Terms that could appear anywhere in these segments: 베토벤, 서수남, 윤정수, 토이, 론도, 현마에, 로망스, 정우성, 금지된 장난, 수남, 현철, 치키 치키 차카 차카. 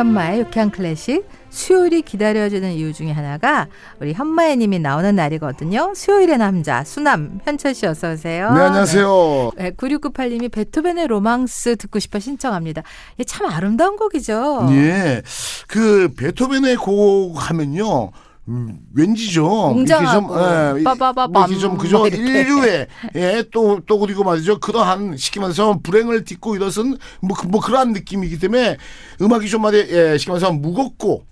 현마의 유쾌한 클래식, 수요일이 기다려지는 이유 중에 하나가 우리 현마에 님이 나오는 날이거든요. 수요일의 남자 수남 현철 씨 어서 오세요. 네, 안녕하세요. 네, 9698님이 베토벤의 로망스 듣고 싶어 신청합니다. 예, 참 아름다운 곡이죠. 예, 그 베토벤의 곡 하면요. 왠지 좀 웅장하고 이렇게 좀 그저 인류의 또 그리고 말이죠 그러한 시키 말해서 불행을 딛고 이것은 뭐 그러한 느낌이기 때문에 음악이 좀 말이야 시키 말해서 무겁고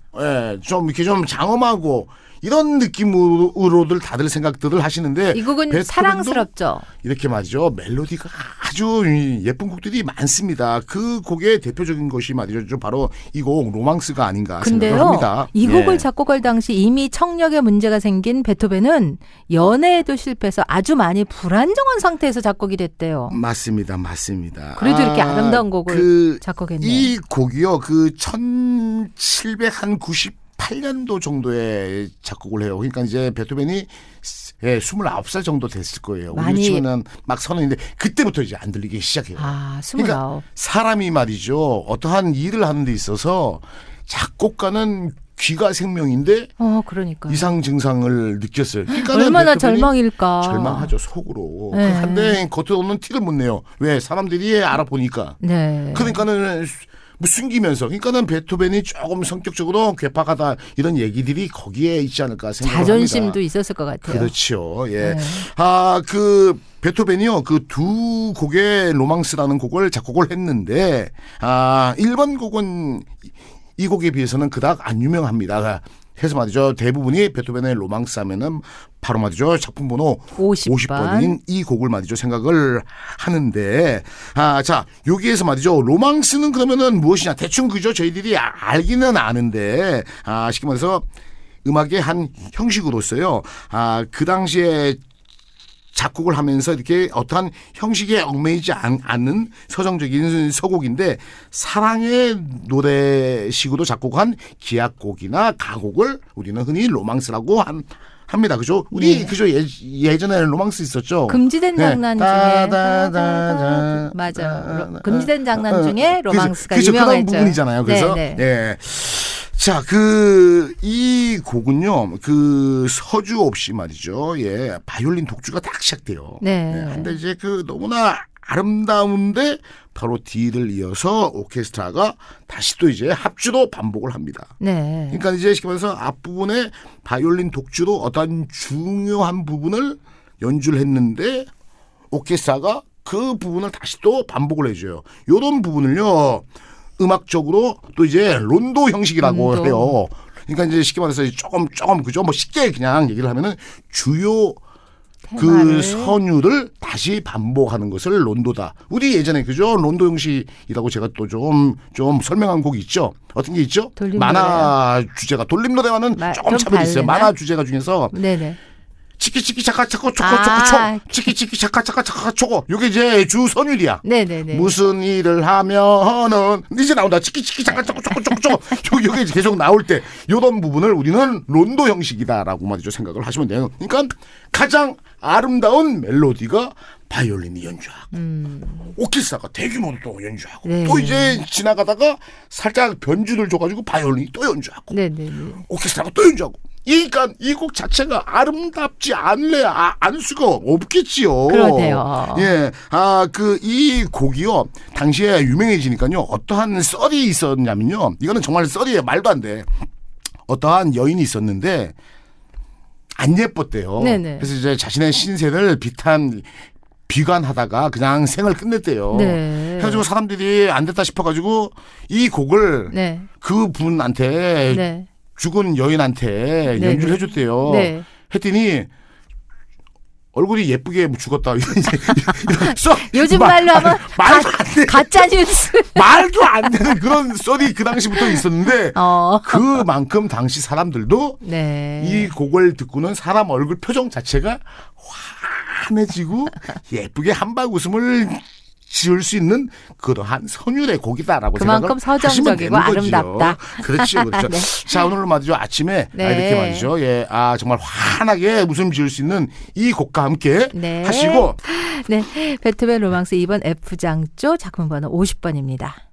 좀 이렇게 좀 장엄하고 이런 느낌으로들 다들 생각들을 하시는데 이 곡은 사랑스럽죠. 이렇게 말이죠. 멜로디가 아주 예쁜 곡들이 많습니다. 그 곡의 대표적인 것이 말이죠. 바로 이 곡 로망스가 아닌가 생각을 합니다. 이 곡을 작곡할 당시 이미 청력에 문제가 생긴 베토벤은 연애에도 실패해서 아주 많이 불안정한 상태에서 작곡이 됐대요. 맞습니다. 그래도 이렇게 아름다운 곡을 작곡했네요. 이 곡이요. 그 1798년도 정도에 작곡을 해요. 그러니까 이제 베토벤이 29살 정도 됐을 거예요. 우리 치면은 막 서른인데 그때부터 이제 안 들리기 시작해요. 아, 29. 그러니까 사람이 말이죠. 어떠한 일을 하는 데 있어서 작곡가는 귀가 생명인데 그러니까. 이상 증상을 느꼈어요. 그러니까 얼마나 절망일까. 절망하죠. 속으로. 네. 한데 겉으로는 티를 못 내요. 왜? 사람들이 알아보니까. 네. 그러니까는 숨기면서 그러니까는 베토벤이 조금 성격적으로 괴팍하다 이런 얘기들이 거기에 있지 않을까 생각합니다. 자존심도 합니다. 있었을 것 같아요. 그렇죠. 예. 네. 아, 그 베토벤이요. 그 두 곡의 로망스라는 곡을 작곡을 했는데 1번 곡은 이 곡에 비해서는 그닥 안 유명합니다. 해서 말이죠. 대부분이 베토벤의 로망스 하면은 바로 말이죠. 작품 번호 50번인 이 곡을 말이죠. 생각을 하는데 자, 여기에서 말이죠. 로망스는 그러면은 무엇이냐? 대충 그죠. 저희들이 알기는 아는데 쉽게 말해서 음악의 한 형식으로서요. 그 당시에 작곡을 하면서 이렇게 어떠한 형식에 얽매이지 않는 서정적인 서곡인데 사랑의 노래식으로 작곡한 기악곡이나 가곡을 우리는 흔히 로망스라고 합니다. 그죠? 우리 그죠 예전에 로망스 있었죠. 금지된 장난 중에 맞아. 금지된 장난 중에 로망스가 그쵸, 유명했죠. 그런 부분이잖아요. 그래서 자, 이 곡은요, 서주 없이 말이죠. 바이올린 독주가 딱 시작돼요. 네. 근데 이제 너무나 아름다운데 바로 뒤를 이어서 오케스트라가 다시 또 이제 합주로 반복을 합니다. 네. 그러니까 이제 쉽게 말해서 앞부분에 바이올린 독주로 어떤 중요한 부분을 연주를 했는데 오케스트라가 그 부분을 다시 또 반복을 해줘요. 요런 부분을요, 음악적으로 또 이제 론도 형식이라고 해요. 그러니까 이제 쉽게 말해서 조금 그죠? 뭐 쉽게 그냥 얘기를 하면은 주요 그 선율을 다시 반복하는 것을 론도다. 우리 예전에 그죠? 론도 형식이라고 제가 또 좀 설명한 곡이 있죠. 어떤 게 있죠? 만화 주제가 돌림 노래와는 조금 차별이 있어요. 만화 주제가 중에서 치키 치키 차카 차카 초코 치키 치키 차카 차카 차카 초코 요게 이제 주 선율이야. 네네네. 무슨 일을 하면은 이제 나온다. 치키 치키 차카 차카 초코 요게 이제 계속 나올 때 요런 부분을 우리는 론도 형식이다라고 말이죠. 생각을 하시면 돼요. 그러니까 가장 아름다운 멜로디가 바이올린이 연주하고 오케스트라가 대규모로 또 연주하고 또 이제 지나가다가 살짝 변주를 줘가지고 바이올린이 또 연주하고 오케스트라가 또 연주하고 그러니까 이 곡 자체가 아름답지 않래야 안 수가 없겠지요. 그러네요. 예, 이 곡이요 당시에 유명해지니까요 어떠한 썰이 있었냐면요 이거는 정말 썰이에요 말도 안 돼. 어떠한 여인이 있었는데 안 예뻤대요. 네네. 그래서 이제 자신의 신세를 비관하다가 그냥 생을 끝냈대요. 해가지고 사람들이 안 됐다 싶어가지고 이 곡을 그 분한테 죽은 여인한테 연주를 해줬대요. 했더니 얼굴이 예쁘게 죽었다. 요즘 말로 하면 가짜 뉴스. 말도 안 되는 그런 썰이 그 당시부터 있었는데 그만큼 당시 사람들도 이 곡을 듣고는 사람 얼굴 표정 자체가 환해지고 예쁘게 한박 웃음을 지을 수 있는 그러한 선율의 곡이다라고 생각을 하시면 되는 거죠. 그만큼 서정적이고 아름답다. 그렇죠. 네. 자, 오늘 말이죠. 아침에 이렇게 말이죠. 정말 환하게 웃음 지을 수 있는 이 곡과 함께 하시고 베토벤 로망스 2번 F장조 작품 번호 50번입니다.